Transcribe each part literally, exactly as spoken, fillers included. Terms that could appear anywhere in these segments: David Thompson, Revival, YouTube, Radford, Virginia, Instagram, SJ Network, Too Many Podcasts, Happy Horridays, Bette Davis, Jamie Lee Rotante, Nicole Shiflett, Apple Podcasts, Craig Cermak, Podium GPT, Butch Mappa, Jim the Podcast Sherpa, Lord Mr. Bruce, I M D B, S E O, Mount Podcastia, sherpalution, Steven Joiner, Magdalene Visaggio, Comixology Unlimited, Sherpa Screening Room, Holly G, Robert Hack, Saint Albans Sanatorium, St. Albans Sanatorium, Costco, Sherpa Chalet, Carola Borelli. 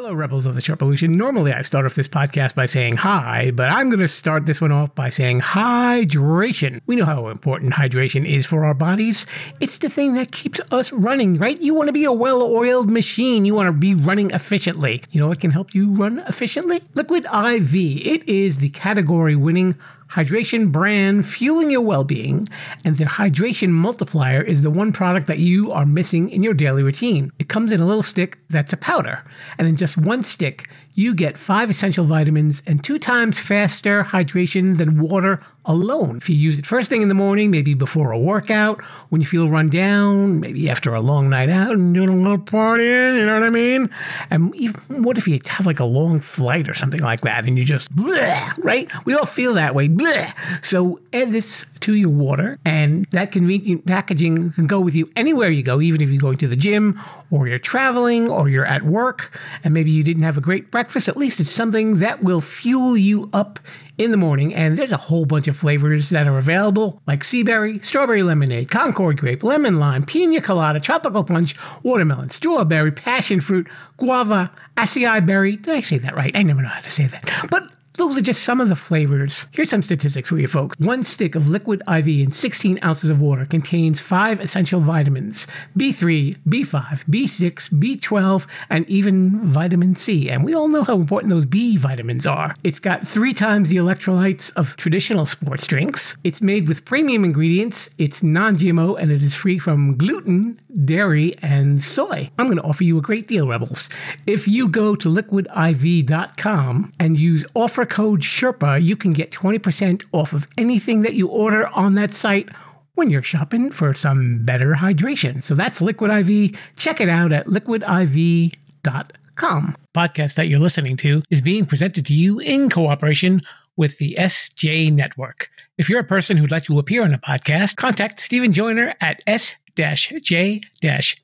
Hello, Rebels of the Sherpalution. Normally, I start off this podcast by saying hi, but I'm going to start this one off by saying hydration. We know how important hydration is for our bodies. It's the thing that keeps us running, right? You want to be a well-oiled machine. You want to be running efficiently. You know what can help you run efficiently? Liquid I V. It is the category-winning hydration brand fueling your well-being, and their hydration multiplier is the one product that you are missing in your daily routine. It comes in a little stick that's a powder, and in just one stick, you get five essential vitamins and two times faster hydration than water alone. If you use it first thing in the morning, maybe before a workout, when you feel run down, maybe after a long night out and doing a little partying, you know what I mean? And even, what if you have like a long flight or something like that and you just, bleh, right? We all feel that way, bleh. So add this to your water, and that convenient packaging can go with you anywhere you go, even if you're going to the gym or you're traveling or you're at work and maybe you didn't have a great breakfast. At least it's something that will fuel you up in the morning, and there's a whole bunch of flavors that are available, like sea berry, strawberry lemonade, Concord grape, lemon lime, pina colada, tropical punch, watermelon, strawberry, passion fruit, guava, acai berry. Did I say that right? I never know how to say that. But those are just some of the flavors. Here's some statistics for you folks. One stick of Liquid I V in sixteen ounces of water contains five essential vitamins, B three, B five, B six, B twelve, and even vitamin C. And we all know how important those B vitamins are. It's got three times the electrolytes of traditional sports drinks. It's made with premium ingredients. It's non-G M O, and it is free from gluten, dairy, and soy. I'm going to offer you a great deal, Rebels. If you go to liquid I V dot com and use offer code Sherpa, you can get twenty percent off of anything that you order on that site when you're shopping for some better hydration. So that's Liquid I V. Check it out at liquid I V dot com. Podcast that you're listening to is being presented to you in cooperation with the S J Network. If you're a person who'd like to appear on a podcast, contact Steven Joiner at S J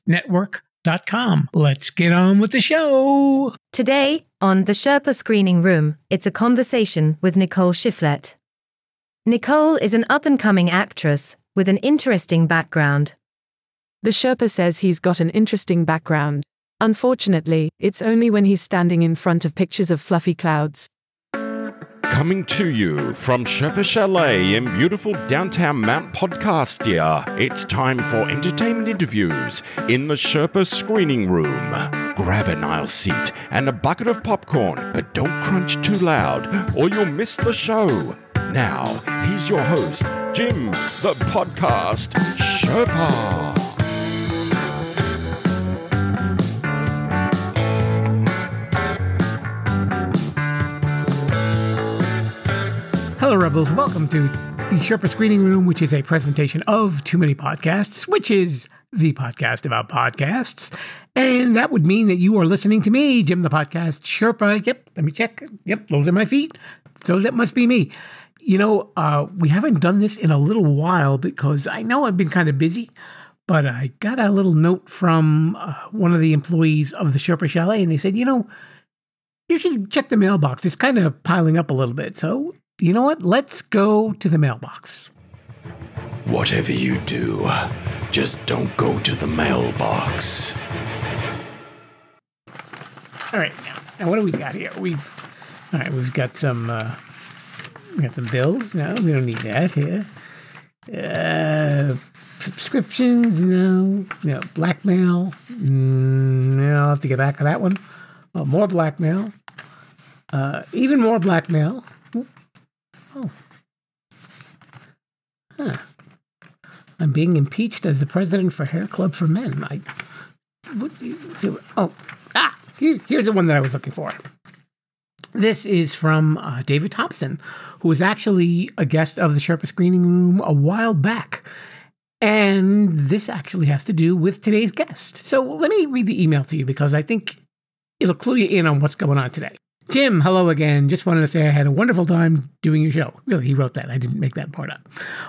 Network dot com. Let's get on with the show. Today, on the Sherpa Screening Room, it's a conversation with Nicole Shiflett. Nicole is an up-and-coming actress with an interesting background. The Sherpa says he's got an interesting background. Unfortunately, it's only when he's standing in front of pictures of fluffy clouds. Coming to you from Sherpa Chalet in beautiful downtown Mount Podcastia, it's time for entertainment interviews in the Sherpa Screening Room. Grab an aisle seat and a bucket of popcorn, but don't crunch too loud or you'll miss the show. Now, he's your host, Jim the Podcast Sherpa. Hello, Rebels. Welcome to the Sherpa Screening Room, which is a presentation of Too Many Podcasts, which is the podcast about podcasts. And that would mean that you are listening to me, Jim the Podcast Sherpa. Yep, let me check. Yep, those are my feet. So that must be me. You know, uh, we haven't done this in a little while because I know I've been kind of busy, but I got a little note from uh, one of the employees of the Sherpa Chalet, and they said, you know, you should check the mailbox. It's kind of piling up a little bit, so... You know what? Let's go to the mailbox. Whatever you do, just don't go to the mailbox. All right, now, now what do we got here? We've all right. We've got some. Uh, we got some bills. No, we don't need that here. Uh, subscriptions. No. No blackmail. Mm, no, I'll have to get back to that one. Oh, more blackmail. Uh, even more blackmail. Oh. Huh. I'm being impeached as the president for Hair Club for Men. I, what, oh, ah, here, here's the one that I was looking for. This is from uh, David Thompson, who was actually a guest of the Sherpa Screening Room a while back. And this actually has to do with today's guest. So let me read the email to you because I think it'll clue you in on what's going on today. Jim, hello again. Just wanted to say I had a wonderful time doing your show. Really, he wrote that. I didn't make that part up.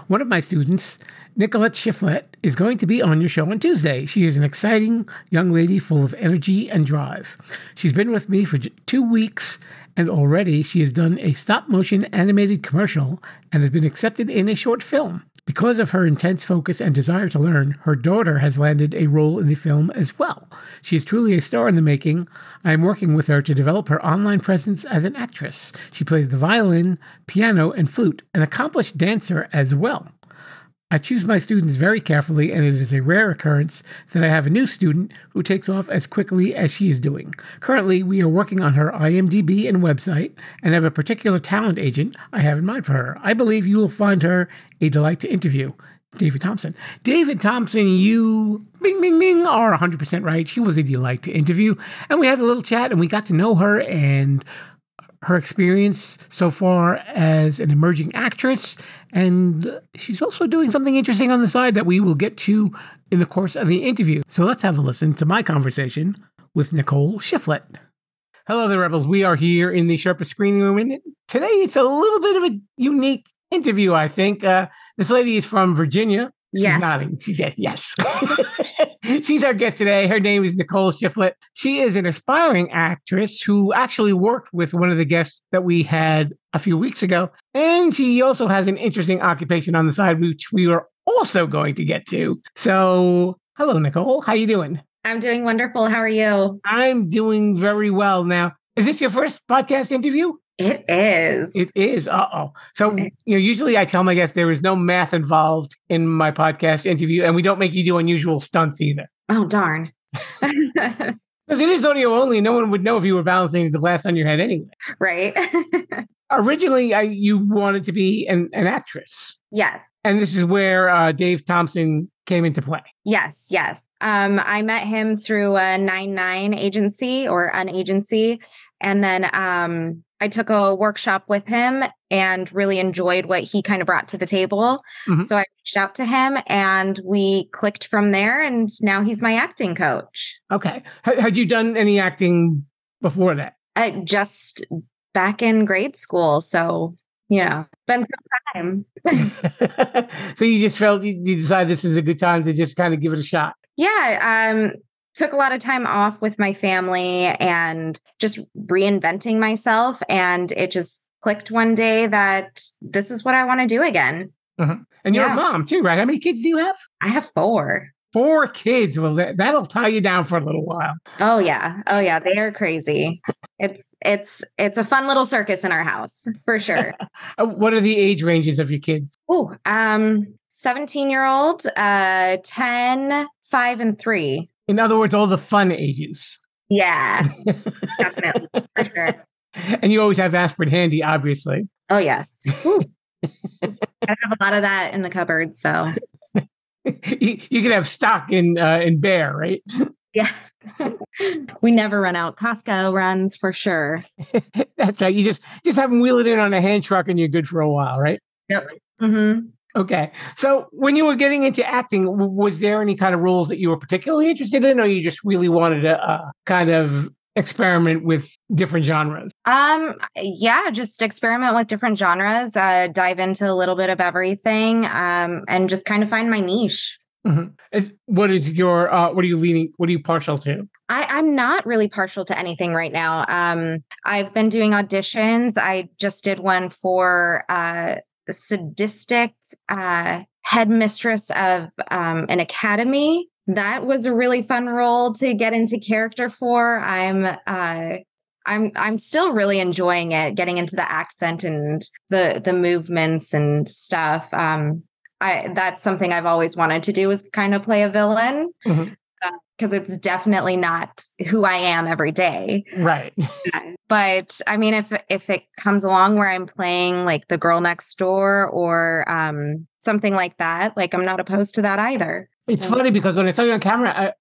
One of my students, Nicole Shiflett, is going to be on your show on Tuesday. She is an exciting young lady full of energy and drive. She's been with me for two weeks, and already she has done a stop-motion animated commercial and has been accepted in a short film. Because of her intense focus and desire to learn, her daughter has landed a role in the film as well. She is truly a star in the making. I am working with her to develop her online presence as an actress. She plays the violin, piano, and flute, an accomplished dancer as well. I choose my students very carefully, and it is a rare occurrence that I have a new student who takes off as quickly as she is doing. Currently, we are working on her I M D B and website, and have a particular talent agent I have in mind for her. I believe you will find her a delight to interview. David Thompson. David Thompson, you bing, bing, bing, are one hundred percent right. She was a delight to interview, and we had a little chat, and we got to know her and her experience so far as an emerging actress, and she's also doing something interesting on the side that we will get to in the course of the interview. So let's have a listen to my conversation with Nicole Shiflett. Hello there, Rebels. We are here in the Sherpa Screening Room, and today it's a little bit of a unique interview, I think. Uh, this lady is from Virginia. Yes. She's nodding. She said, yes. She's our guest today. Her name is Nicole Shiflett. She is an aspiring actress who actually worked with one of the guests that we had a few weeks ago. And she also has an interesting occupation on the side, which we are also going to get to. So, hello, Nicole. How you doing? I'm doing wonderful. How are you? I'm doing very well. Now, is this your first podcast interview? It is. It is. Uh-oh. So, you know, usually I tell my guests there is no math involved in my podcast interview, and we don't make you do unusual stunts either. Oh, darn. Because it is audio only. No one would know if you were balancing the glass on your head anyway. Right. Originally, I, you wanted to be an, an actress. Yes. And this is where uh, Dave Thompson came into play. Yes, yes. Um, I met him through a nine nine agency or an agency. And then um, I took a workshop with him and really enjoyed what he kind of brought to the table. Mm-hmm. So I reached out to him and we clicked from there. And now he's my acting coach. Okay. H- had you done any acting before that? I just back in grade school. So, you know, been some time. So you just felt you, you decided this is a good time to just kind of give it a shot. Yeah. Um, took a lot of time off with my family and just reinventing myself. And it just clicked one day that this is what I want to do again. Uh-huh. And you're yeah. a mom too, right? How many kids do you have? I have four. Four kids. Well, that, that'll tie you down for a little while. Oh yeah. Oh yeah. They are crazy. It's, it's, it's a fun little circus in our house for sure. What are the age ranges of your kids? Oh, um, seventeen year old, uh, ten, five and three. In other words, all the fun ages. Yeah, definitely, for sure. And you always have aspirin handy, obviously. Oh, yes. I have a lot of that in the cupboard, so. you, you can have stock in, uh, in Bear, right? Yeah. We never run out. Costco runs for sure. That's right. You just, just have them wheel it in on a hand truck and you're good for a while, right? Yep. Mm-hmm. Okay. So when you were getting into acting, was there any kind of roles that you were particularly interested in, or you just really wanted to uh, kind of experiment with different genres? Um, yeah, just experiment with different genres, uh, dive into a little bit of everything, um, and just kind of find my niche. Mm-hmm. Is, what is your, uh, what are you leaning, what are you partial to? I, I'm not really partial to anything right now. Um, I've been doing auditions. I just did one for uh, sadistic Uh, headmistress of um, an academy. That was a really fun role to get into character for. I'm, uh, I'm, I'm still really enjoying it, getting into the accent and the the movements and stuff. Um, I that's something I've always wanted to do, is kind of play a villain, because mm-hmm. uh, it's definitely not who I am every day. Right. But I mean, if if it comes along where I'm playing like the girl next door or um, something like that, like I'm not opposed to that either. It's so funny, because when I saw you on camera, I,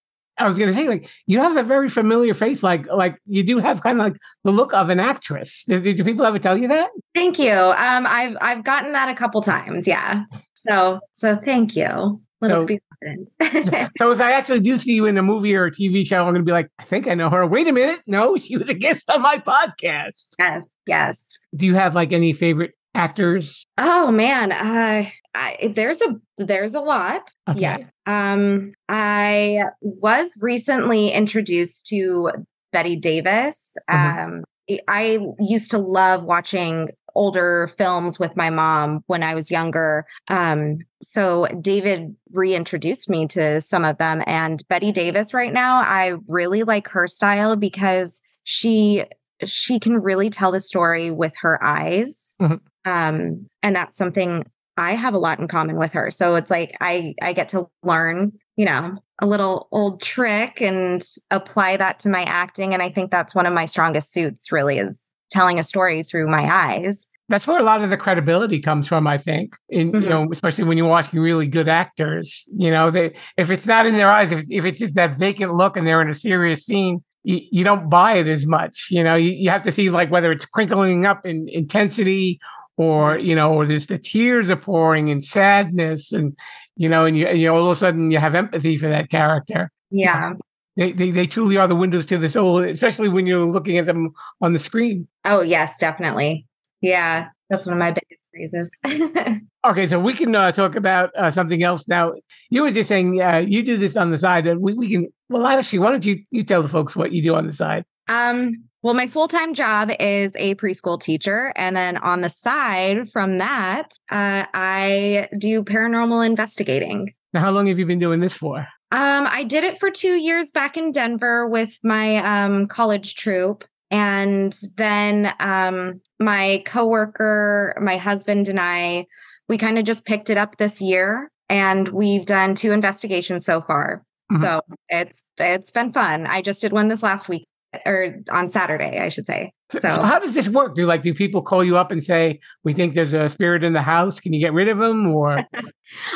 I was going to say, like, you have a very familiar face. Like, like you do have kind of like the look of an actress. Do, do people ever tell you that? Thank you. Um, I've I've gotten that a couple times. Yeah. So so thank you. Little so, so if I actually do see you in a movie or a T V show, I'm going to be like, I think I know her. Wait a minute. No, she was a guest on my podcast. Yes. Yes. Do you have like any favorite actors? Oh man. Uh, I, there's a, there's a lot. Okay. Yeah. Um, I was recently introduced to Bette Davis. Um, mm-hmm. I used to love watching older films with my mom when I was younger. Um, so David reintroduced me to some of them. And Bette Davis right now, I really like her style because she she can really tell the story with her eyes. Mm-hmm. Um, and that's something I have a lot in common with her. So it's like I, I get to learn, you know, a little old trick and apply that to my acting. And I think that's one of my strongest suits really is telling a story through my eyes. That's where a lot of the credibility comes from, I think, in, mm-hmm. you know, especially when you're watching really good actors, you know, they, if it's not in their eyes, if, if it's that vacant look and they're in a serious scene, you, you don't buy it as much. You know, you, you have to see like whether it's crinkling up in intensity or, you know, or there's the tears are pouring and sadness and, you know, and you, you know, all of a sudden you have empathy for that character. Yeah. You know, they, they they truly are the windows to the soul, especially when you're looking at them on the screen. Oh, yes, definitely. Yeah. That's one of my biggest phrases. Okay. So we can uh, talk about uh, something else now. You were just saying uh, you do this on the side. And we, we can, well, actually, why don't you, you tell the folks what you do on the side? Um. Well, my full-time job is a preschool teacher. And then on the side from that, uh, I do paranormal investigating. Now, how long have you been doing this for? Um, I did it for two years back in Denver with my um, college troupe. And then um, my coworker, my husband and I, we kind of just picked it up this year. And we've done two investigations so far. Mm-hmm. So it's it's been fun. I just did one this last week. Or on Saturday, I should say. So. so how does this work? Do like, do people call you up and say, we think there's a spirit in the house. Can you get rid of them? Or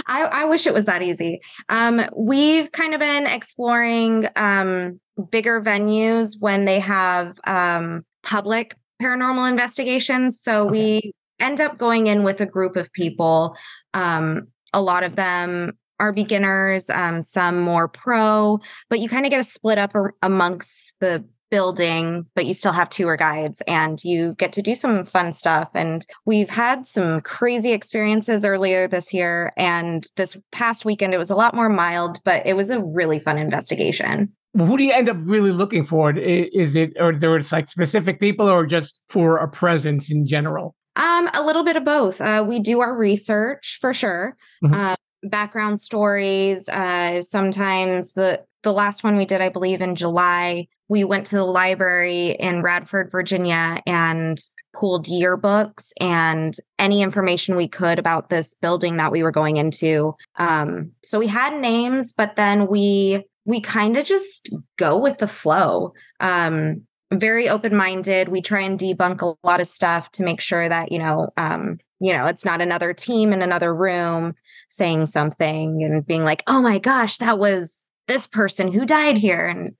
I, I wish it was that easy. Um, we've kind of been exploring um, bigger venues when they have um, public paranormal investigations. So okay. we end up going in with a group of people. Um, a lot of them are beginners, um, some more pro, but you kind of get a split up ar- amongst the building, but you still have tour guides and you get to do some fun stuff. And we've had some crazy experiences earlier this year. And this past weekend, it was a lot more mild, but it was a really fun investigation. Who do you end up really looking for? Is it, or there was like specific people or just for a presence in general? Um, a little bit of both. Uh, we do our research for sure. Mm-hmm. Um, background stories. Uh, sometimes the, the last one we did, I believe in July, we went to the library in Radford, Virginia, and pulled yearbooks and any information we could about this building that we were going into. Um, so we had names, but then we, we kind of just go with the flow. Um, very open-minded. We try and debunk a lot of stuff to make sure that, you know, um, you know, it's not another team in another room saying something and being like, oh my gosh, that was this person who died here. And,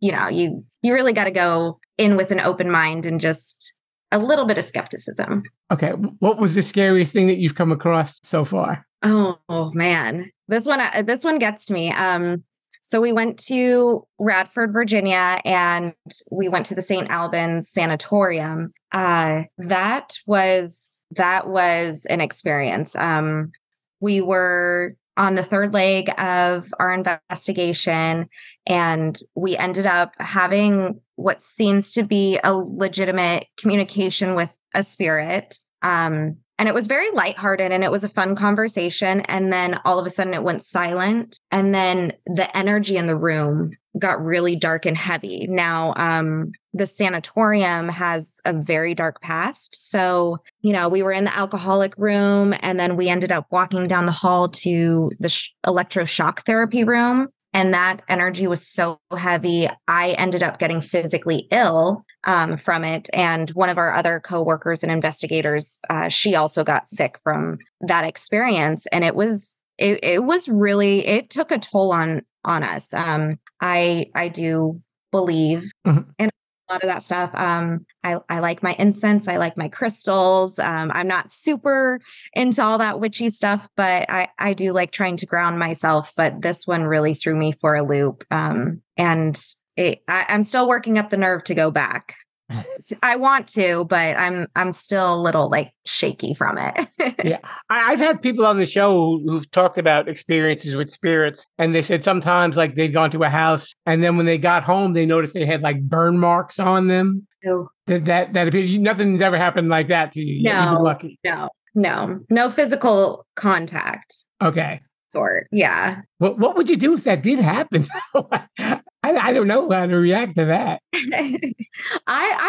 you know, you, you really got to go in with an open mind and just a little bit of skepticism. Okay. What was the scariest thing that you've come across so far? Oh, oh man, this one, uh, this one gets to me. Um, so we went to Radford, Virginia, and we went to the Saint Albans Sanatorium. Uh, that was That was an experience. Um, we were on the third leg of our investigation, and we ended up having what seems to be a legitimate communication with a spirit. Um, and it was very lighthearted, and it was a fun conversation. And then all of a sudden, it went silent. And then the energy in the room got really dark and heavy. Now, um, the sanatorium has a very dark past. So, you know, we were in the alcoholic room and then we ended up walking down the hall to the sh- electroshock therapy room. And that energy was so heavy. I ended up getting physically ill um, from it. And one of our other coworkers and investigators, uh, she also got sick from that experience. And it was, it, it was really, it took a toll on, on us. Um, I, I do believe mm-hmm. in a lot of that stuff. Um, I, I like my incense. I like my crystals. Um, I'm not super into all that witchy stuff, but I, I do like trying to ground myself. But this one really threw me for a loop. Um, and it, I, I'm still working up the nerve to go back. I want to, but I'm I'm still a little like shaky from it. Yeah, I, I've had people on the show who, who've talked about experiences with spirits, and they said sometimes like they've gone to a house, and then when they got home, they noticed they had like burn marks on them. Oh. That that that appeared, nothing's ever happened like that to you. No, you've been lucky. No, no, no physical contact. Okay. Sort. Yeah. What What would you do if that did happen? I, I don't know how to react to that. I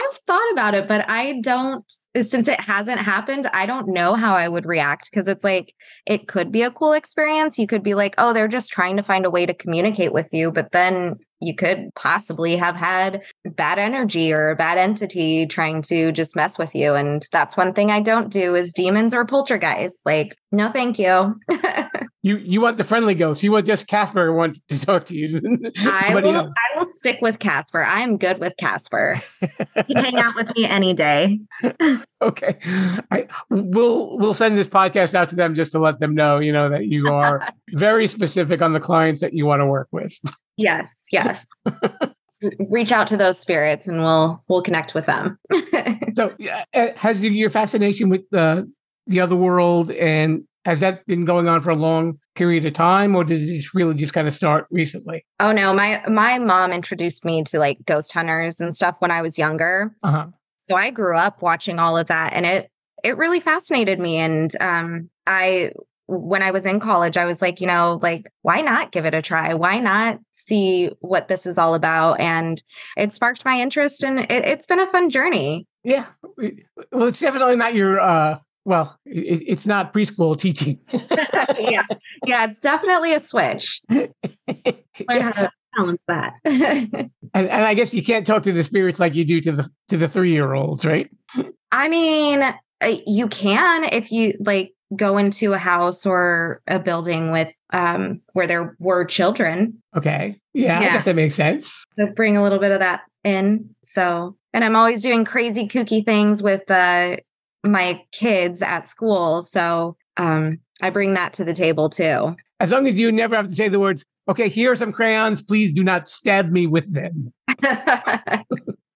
I've thought about it, but I don't. Since it hasn't happened, I don't know how I would react, because it's like it could be a cool experience. You could be like, oh, they're just trying to find a way to communicate with you, but then you could possibly have had bad energy or a bad entity trying to just mess with you. And that's one thing I don't do is demons or poltergeists. Like, no, thank you. you you want the friendly ghost. You want just Casper want to talk to you. I will else. I will stick with Casper. I am good with Casper. He can hang out with me any day. Okay. I, we'll we'll send this podcast out to them just to let them know, you know, that you are very specific on the clients that you want to work with. Yes, yes. Reach out to those spirits and we'll we'll connect with them. So uh, has your fascination with uh, the other world, and has that been going on for a long period of time, or did it just really just kind of start recently? Oh, no. My, my mom introduced me to like ghost hunters and stuff when I was younger. Uh-huh. So I grew up watching all of that, and it it really fascinated me. And um, I when I was in college, I was like, you know, like, why not give it a try? Why not see what this is all about? And it sparked my interest, and it, it's been a fun journey. Yeah. Well, it's definitely not your, uh, well, it, it's not preschool teaching. Yeah. Yeah. It's definitely a switch. Learn how to balance that. and, and I guess you can't talk to the spirits like you do to the, to the three-year-olds, right? I mean, you can, if you like, go into a house or a building with um, where there were children. Okay. Yeah, yeah. I guess that makes sense. So bring a little bit of that in. So, and I'm always doing crazy kooky things with uh, my kids at school. So um, I bring that to the table too. As long as you never have to say the words, okay, here are some crayons. Please do not stab me with them.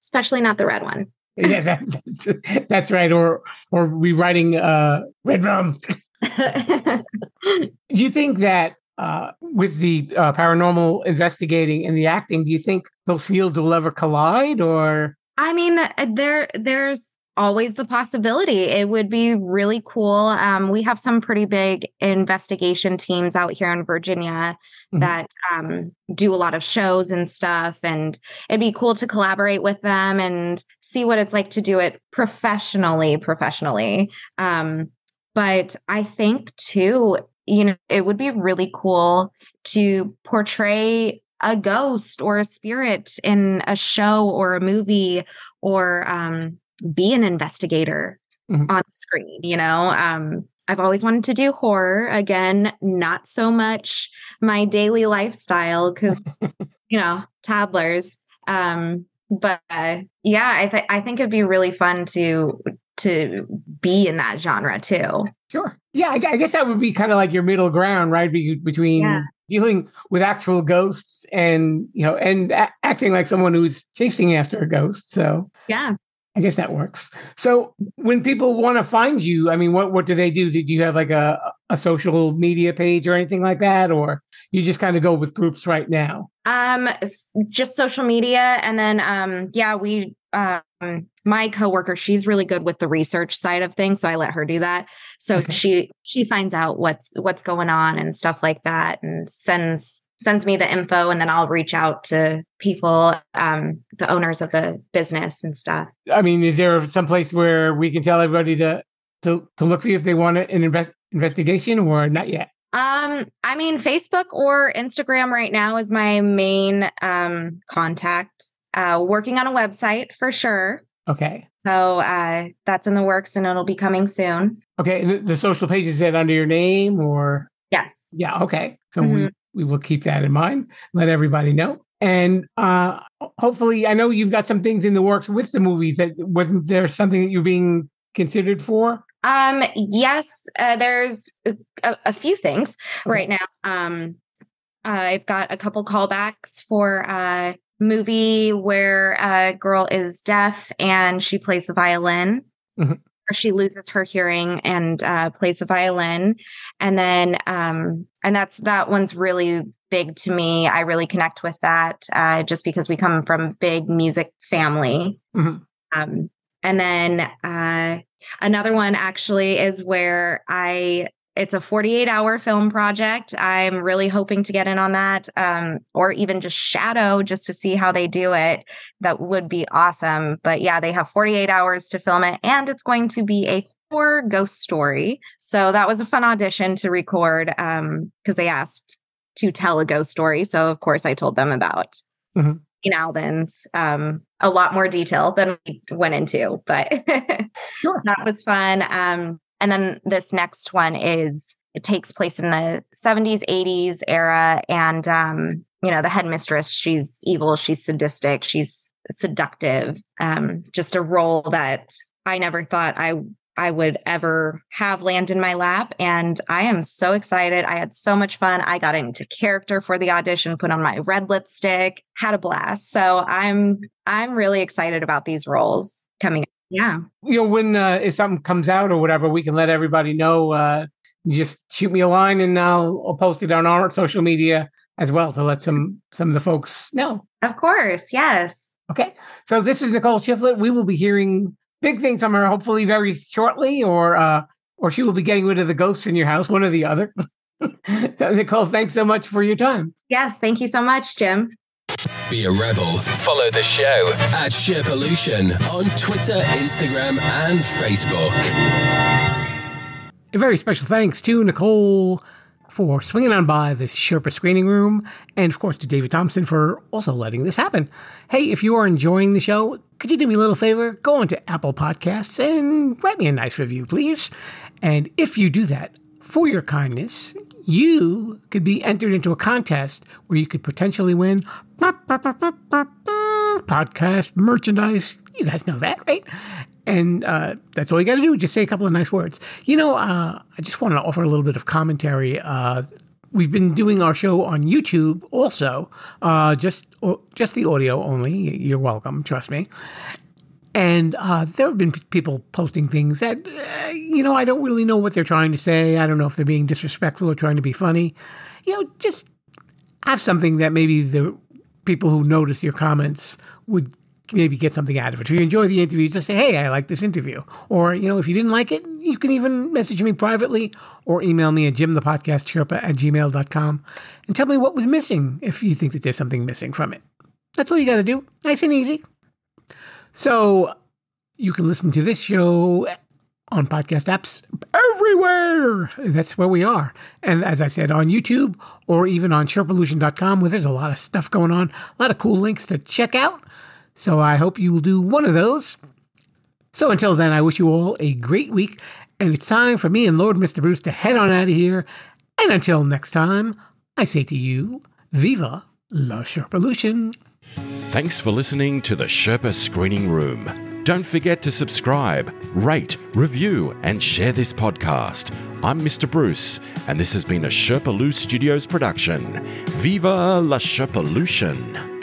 Especially not the red one. Yeah, that, that's right. Or or rewriting uh, Red Rum. Do you think that uh, with the uh, paranormal investigating and the acting, do you think those fields will ever collide? Or I mean, there there's always the possibility. It would be really cool. Um, we have some pretty big investigation teams out here in Virginia mm-hmm. that um, do a lot of shows and stuff. And it'd be cool to collaborate with them and see what it's like to do it professionally, professionally. Um, but I think too, you know, it would be really cool to portray a ghost or a spirit in a show or a movie, or um, be an investigator mm-hmm. on screen, you know? Um, I've always wanted to do horror. Again, not so much my daily lifestyle because, you know, toddlers. Um, but uh, yeah, I, th- I think it'd be really fun to to be in that genre too. Sure. Yeah, I, I guess that would be kind of like your middle ground, right? Be- between yeah. dealing with actual ghosts and, you know, and a- acting like someone who's chasing after a ghost. So yeah. I guess that works. So when people want to find you, I mean, what, what do they do? Did you have like a, a social media page or anything like that? Or you just kind of go with groups right now? Um, just social media. And then, um, yeah, we, um, my coworker, she's really good with the research side of things. So I let her do that. So okay. she, she finds out what's, what's going on and stuff like that, and sends sends me the info, and then I'll reach out to people, um, the owners of the business and stuff. I mean, is there some place where we can tell everybody to to, to look for you if they want an invest, investigation, or not yet? Um, I mean, Facebook or Instagram right now is my main um, contact. Uh, working on a website for sure. Okay. So uh, that's in the works, and it'll be coming soon. Okay. The, the social page, is that under your name, or? Yes. Yeah. Okay. So mm-hmm. we We will keep that in mind, let everybody know. And uh, hopefully, I know you've got some things in the works with the movies. That wasn't there something that you're being considered for? Um, yes, uh, there's a, a few things okay. right now. Um, I've got a couple callbacks for uh, movie where a girl is deaf and she plays the violin. Mm-hmm. Or she loses her hearing and uh, plays the violin. And then, um, and that's, that one's really big to me. I really connect with that uh, just because we come from a big music family. Mm-hmm. Um, and then uh, another one actually is where I, it's a forty-eight hour film project. I'm really hoping to get in on that um, or even just shadow just to see how they do it. That would be awesome. But yeah, they have forty-eight hours to film it, and it's going to be a horror ghost story. So that was a fun audition to record because um, they asked to tell a ghost story. So of course I told them about mm-hmm. Saint Albans, um, a lot more detail than we went into, but sure. That was fun. Um, And then this next one is, it takes place in the seventies, eighties era. And, um, you know, the headmistress, she's evil, she's sadistic, she's seductive. Um, just a role that I never thought I I would ever have land in my lap. And I am so excited. I had so much fun. I got into character for the audition, put on my red lipstick, had a blast. So I'm I'm really excited about these roles coming up. Yeah. You know, when uh, if something comes out or whatever, we can let everybody know. Uh, just shoot me a line and I'll, I'll post it on our social media as well to let some some of the folks know. Of course. Yes. Okay. So this is Nicole Shiflett. We will be hearing big things from her hopefully very shortly, or uh, or she will be getting rid of the ghosts in your house, one or the other. Nicole, thanks so much for your time. Yes. Thank you so much, Jim. Be a rebel. Follow the show at Sherpalution on Twitter, Instagram, and Facebook. A very special thanks to Nicole for swinging on by this Sherpa Screening Room, and of course to David Thompson for also letting this happen. Hey, if you are enjoying the show, could you do me a little favor? Go on to Apple Podcasts and write me a nice review, please. And if you do that, for your kindness, you could be entered into a contest where you could potentially win podcast merchandise. You guys know that, right? And uh, that's all you got to do. Just say a couple of nice words. You know, uh, I just want to offer a little bit of commentary. Uh, we've been doing our show on YouTube also, uh, just, just the audio only. You're welcome. Trust me. And uh, there have been p- people posting things that, uh, you know, I don't really know what they're trying to say. I don't know if they're being disrespectful or trying to be funny. You know, just have something that maybe the people who notice your comments would maybe get something out of it. If you enjoy the interview, just say, hey, I like this interview. Or, you know, if you didn't like it, you can even message me privately or email me at jim the podcast sherpa at gmail dot com and tell me what was missing if you think that there's something missing from it. That's all you got to do. Nice and easy. So you can listen to this show on podcast apps everywhere. That's where we are. And as I said, on YouTube or even on sherpalution dot com, where there's a lot of stuff going on, a lot of cool links to check out. So I hope you will do one of those. So until then, I wish you all a great week. And it's time for me and Lord Mister Bruce to head on out of here. And until next time, I say to you, viva la Sherpalution. Thanks for listening to the Sherpa Screening Room. Don't forget to subscribe, rate, review, and share this podcast. I'm Mister Bruce, and this has been a Sherpa Lou Studios production. Viva la Sherpalution!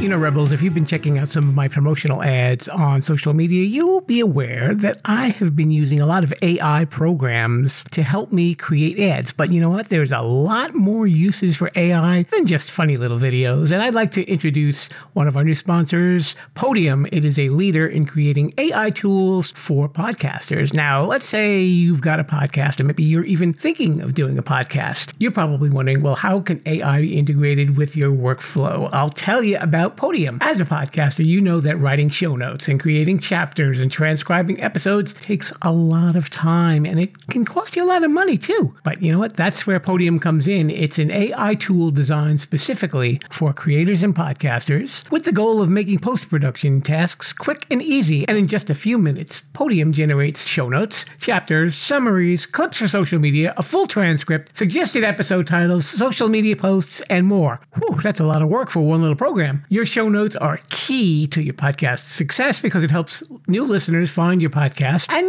You know, Rebels, if you've been checking out some of my promotional ads on social media, you'll be aware that I have been using a lot of A I programs to help me create ads. But you know what? There's a lot more uses for A I than just funny little videos. And I'd like to introduce one of our new sponsors, Podium. It is a leader in creating A I tools for podcasters. Now, let's say you've got a podcast, or maybe you're even thinking of doing a podcast. You're probably wondering, well, how can A I be integrated with your workflow? I'll tell you about Podium. As a podcaster, you know that writing show notes and creating chapters and transcribing episodes takes a lot of time, and it can cost you a lot of money too. But you know what? That's where Podium comes in. It's an A I tool designed specifically for creators and podcasters with the goal of making post-production tasks quick and easy. And in just a few minutes, Podium generates show notes, chapters, summaries, clips for social media, a full transcript, suggested episode titles, social media posts, and more. Whew, that's a lot of work for one little program. Your show notes are key to your podcast's success because it helps new listeners find your podcast and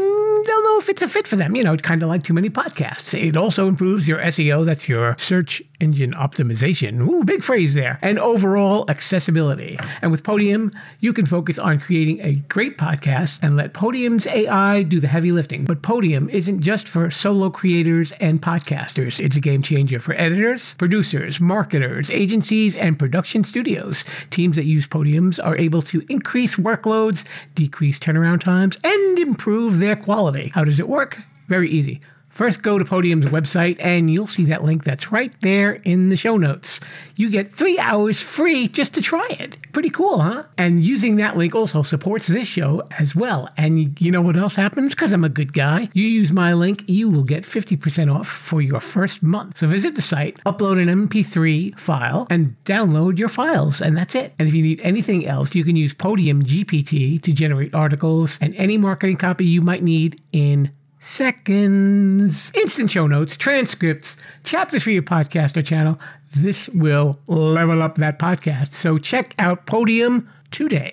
they'll know if it's a fit for them. You know, kind of like Too Many Podcasts. It also improves your S E O, that's your search engine optimization, ooh, big phrase there, and overall accessibility. And with Podium, you can focus on creating a great podcast and let Podium's A I do the heavy lifting. But Podium isn't just for solo creators and podcasters. It's a game changer for editors, producers, marketers, agencies, and production studios. Teams that use Podiums are able to increase workloads, decrease turnaround times, and improve their quality. How does it work? Very easy. First, go to Podium's website, and you'll see that link that's right there in the show notes. You get three hours free just to try it. Pretty cool, huh? And using that link also supports this show as well. And you know what else happens? Because I'm a good guy. You use my link, you will get fifty percent off for your first month. So visit the site, upload an M P three file, and download your files, and that's it. And if you need anything else, you can use Podium G P T to generate articles and any marketing copy you might need in seconds. Instant show notes, transcripts, chapters for your podcast or channel. This will level up that podcast. So check out Podium today.